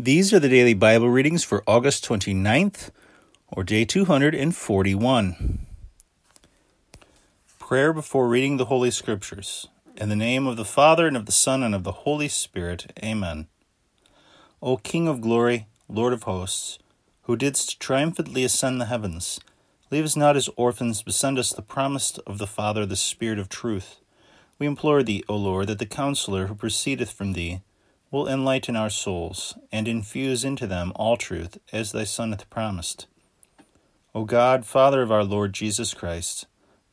These are the daily Bible readings for August 29th, or day 241. Prayer before reading the Holy Scriptures. In the name of the Father, and of the Son, and of the Holy Spirit. Amen. O King of glory, Lord of hosts, who didst triumphantly ascend the heavens, leave us not as orphans, but send us the promise of the Father, the Spirit of truth. We implore thee, O Lord, that the Counselor who proceedeth from thee will enlighten our souls, and infuse into them all truth, as thy Son hath promised. O God, Father of our Lord Jesus Christ,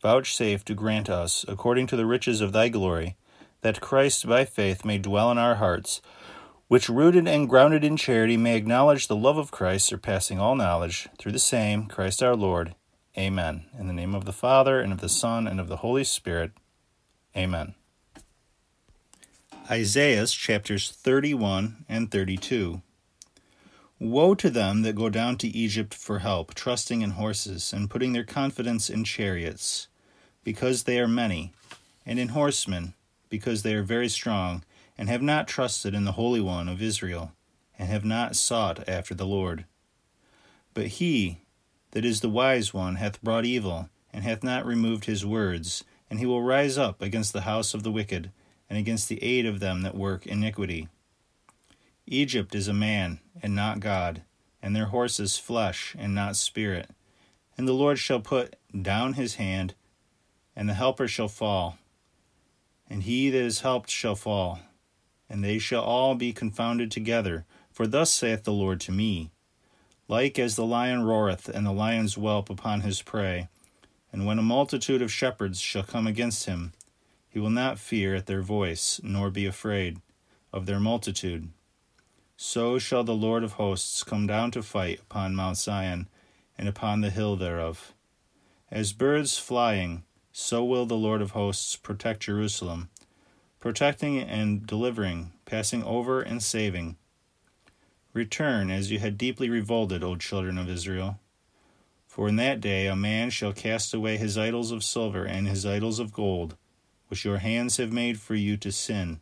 vouchsafe to grant us, according to the riches of thy glory, that Christ by faith may dwell in our hearts, which, rooted and grounded in charity, may acknowledge the love of Christ surpassing all knowledge, through the same Christ our Lord. Amen. In the name of the Father, and of the Son, and of the Holy Spirit. Amen. Isaiah chapters 31 and 32. Woe to them that go down to Egypt for help, trusting in horses, and putting their confidence in chariots, because they are many, and in horsemen, because they are very strong, and have not trusted in the Holy One of Israel, and have not sought after the Lord. But he that is the wise one hath brought evil, and hath not removed his words, and he will rise up against the house of the wicked, and against the aid of them that work iniquity. Egypt is a man, and not God, and their horse is flesh, and not spirit. And the Lord shall put down his hand, and the helper shall fall, and he that is helped shall fall, and they shall all be confounded together. For thus saith the Lord to me, like as the lion roareth, and the lion's whelp upon his prey, and when a multitude of shepherds shall come against him, he will not fear at their voice, nor be afraid of their multitude. So shall the Lord of hosts come down to fight upon Mount Zion, and upon the hill thereof. As birds flying, so will the Lord of hosts protect Jerusalem, protecting and delivering, passing over and saving. Return, as you had deeply revolted, O children of Israel. For in that day a man shall cast away his idols of silver and his idols of gold, which your hands have made for you to sin.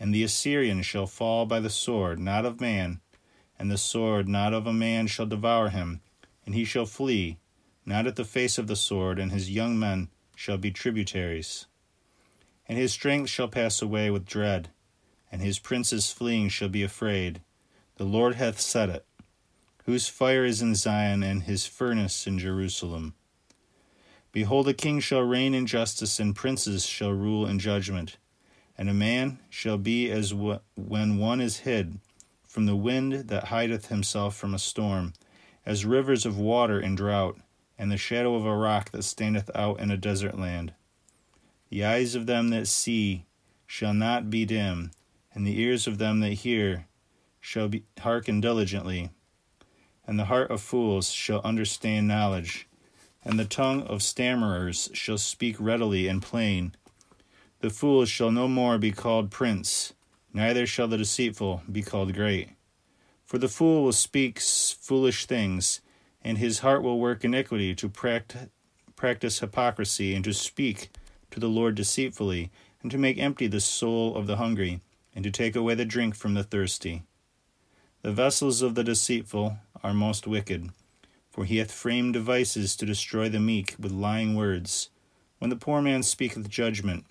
And the Assyrian shall fall by the sword, not of man, and the sword not of a man shall devour him, and he shall flee, not at the face of the sword, and his young men shall be tributaries. And his strength shall pass away with dread, and his princes fleeing shall be afraid. The Lord hath said it, whose fire is in Zion, and his furnace in Jerusalem. Behold, a king shall reign in justice, and princes shall rule in judgment. And a man shall be as when one is hid from the wind that hideth himself from a storm, as rivers of water in drought, and the shadow of a rock that standeth out in a desert land. The eyes of them that see shall not be dim, and the ears of them that hear shall be hearken diligently. And the heart of fools shall understand knowledge, and the tongue of stammerers shall speak readily and plain. The fool shall no more be called prince, neither shall the deceitful be called great. For the fool will speak foolish things, and his heart will work iniquity, to practice hypocrisy, and to speak to the Lord deceitfully, and to make empty the soul of the hungry, and to take away the drink from the thirsty. The vessels of the deceitful are most wicked, for he hath framed devices to destroy the meek with lying words, when the poor man speaketh judgment.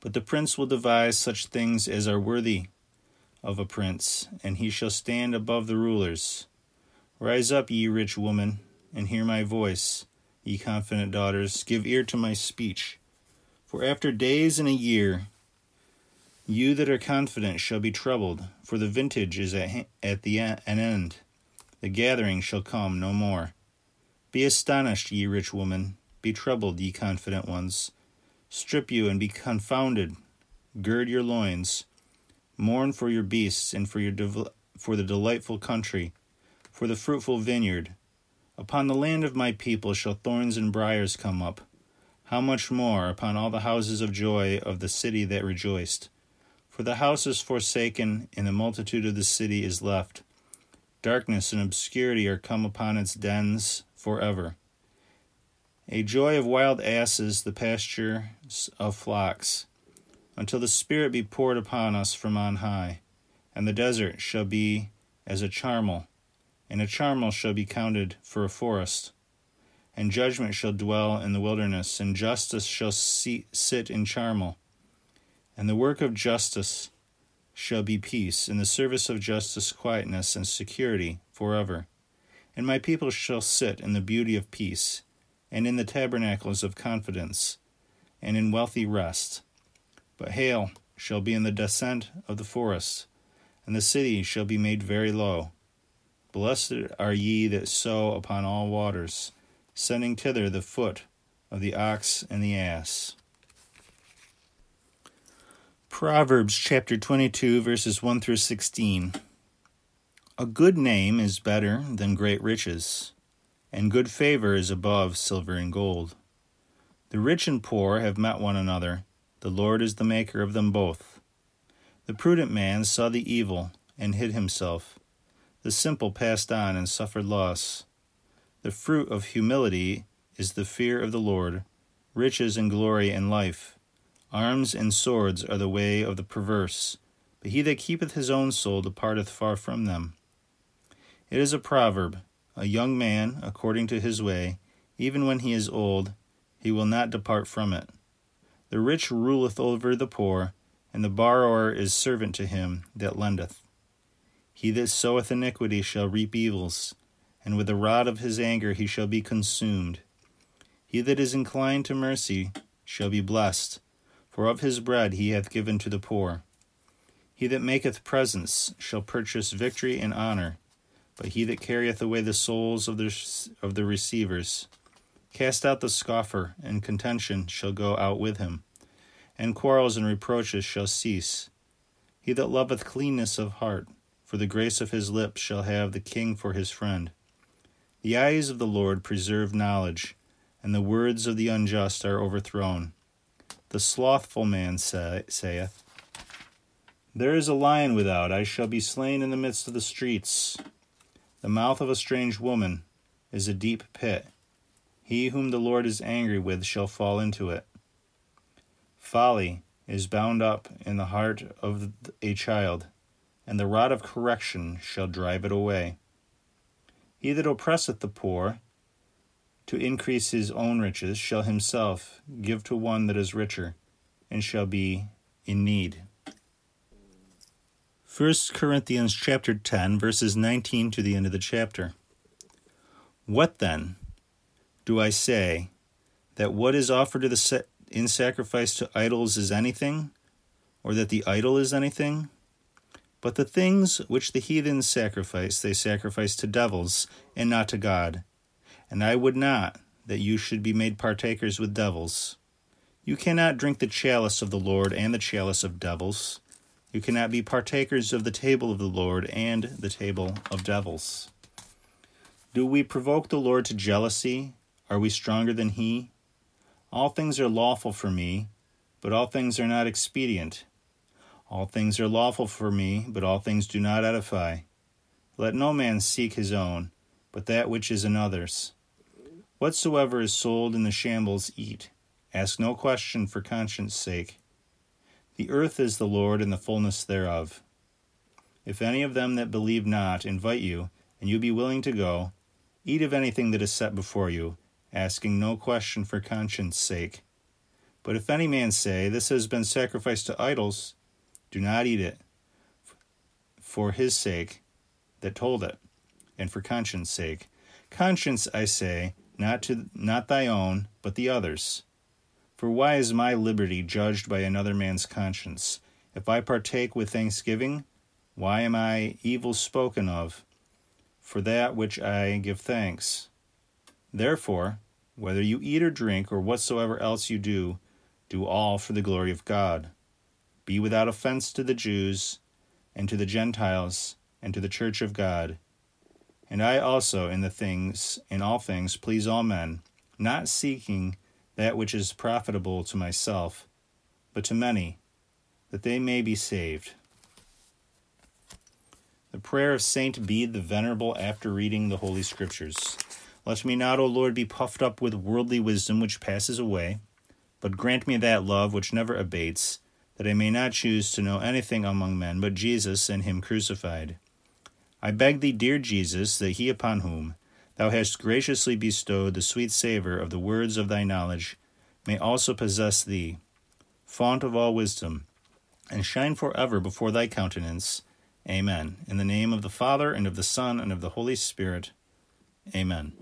But the prince will devise such things as are worthy of a prince, and he shall stand above the rulers. Rise up, ye rich woman, and hear my voice, ye confident daughters, give ear to my speech. For after days and a year, you that are confident shall be troubled, for the vintage is at an end. The gathering shall come no more. Be astonished, ye rich woman, be troubled, ye confident ones. Strip you and be confounded, gird your loins. Mourn for your beasts and for the delightful country, for the fruitful vineyard. Upon the land of my people shall thorns and briars come up. How much more upon all the houses of joy of the city that rejoiced? For the house is forsaken, and the multitude of the city is left. Darkness and obscurity are come upon its dens forever. A joy of wild asses, the pastures of flocks, until the Spirit be poured upon us from on high, And the desert shall be as a charnel, and a charnel shall be counted for a forest. And judgment shall dwell in the wilderness, and justice shall sit in charnel. And the work of justice shall be peace, and the service of justice quietness and security forever. And my people shall sit in the beauty of peace, and in the tabernacles of confidence, and in wealthy rest. But hail shall be in the descent of the forest, and the city shall be made very low. Blessed are ye that sow upon all waters, sending thither the foot of the ox and the ass. Proverbs chapter 22, verses 1 through 16. A good name is better than great riches, and good favor is above silver and gold. The rich and poor have met one another. The Lord is the maker of them both. The prudent man saw the evil and hid himself. The simple passed on and suffered loss. The fruit of humility is the fear of the Lord, riches and glory and life. Arms and swords are the way of the perverse, but he that keepeth his own soul departeth far from them. It is a proverb, a young man, according to his way, even when he is old, he will not depart from it. The rich ruleth over the poor, and the borrower is servant to him that lendeth. He that soweth iniquity shall reap evils, and with the rod of his anger he shall be consumed. He that is inclined to mercy shall be blessed, for of his bread he hath given to the poor. He that maketh presents shall purchase victory and honor, but he that carrieth away the souls of the receivers. Cast out the scoffer, and contention shall go out with him, and quarrels and reproaches shall cease. He that loveth cleanness of heart, for the grace of his lips shall have the king for his friend. The eyes of the Lord preserve knowledge, and the words of the unjust are overthrown. The slothful man saith, There is a lion without, I shall be slain in the midst of the streets. The mouth of a strange woman is a deep pit. He whom the Lord is angry with shall fall into it. Folly is bound up in the heart of a child, and the rod of correction shall drive it away. He that oppresseth the poor, to increase his own riches, shall himself give to one that is richer, and shall be in need. 1 Corinthians chapter 10, verses 19 to the end of the chapter. What then do I say, that what is offered in sacrifice to idols is anything, or that the idol is anything? But the things which the heathens sacrifice, they sacrifice to devils and not to God. And I would not that you should be made partakers with devils. You cannot drink the chalice of the Lord and the chalice of devils. You cannot be partakers of the table of the Lord and the table of devils. Do we provoke the Lord to jealousy? Are we stronger than he? All things are lawful for me, but all things are not expedient. All things are lawful for me, but all things do not edify. Let no man seek his own, but that which is another's. Whatsoever is sold in the shambles, eat. Ask no question for conscience' sake. The earth is the Lord and the fullness thereof. If any of them that believe not invite you, and you be willing to go, eat of anything that is set before you, asking no question for conscience' sake. But if any man say, This has been sacrificed to idols, do not eat it for his sake that told it, and for conscience' sake. Conscience, I say, not thy own, but the other's. For why is my liberty judged by another man's conscience? If I partake with thanksgiving, why am I evil spoken of for that which I give thanks? Therefore, whether you eat or drink, or whatsoever else you do, do all for the glory of God. Be without offense to the Jews, and to the Gentiles, and to the church of God. And I also in all things please all men, not seeking that which is profitable to myself, but to many, that they may be saved. The prayer of Saint Bede the Venerable after reading the Holy Scriptures. Let me not, O Lord, be puffed up with worldly wisdom which passes away, but grant me that love which never abates, that I may not choose to know anything among men but Jesus and him crucified. I beg thee, dear Jesus, that he upon whom thou hast graciously bestowed the sweet savor of the words of thy knowledge may also possess thee, fount of all wisdom, and shine forever before thy countenance. Amen. In the name of the Father, and of the Son, and of the Holy Spirit. Amen.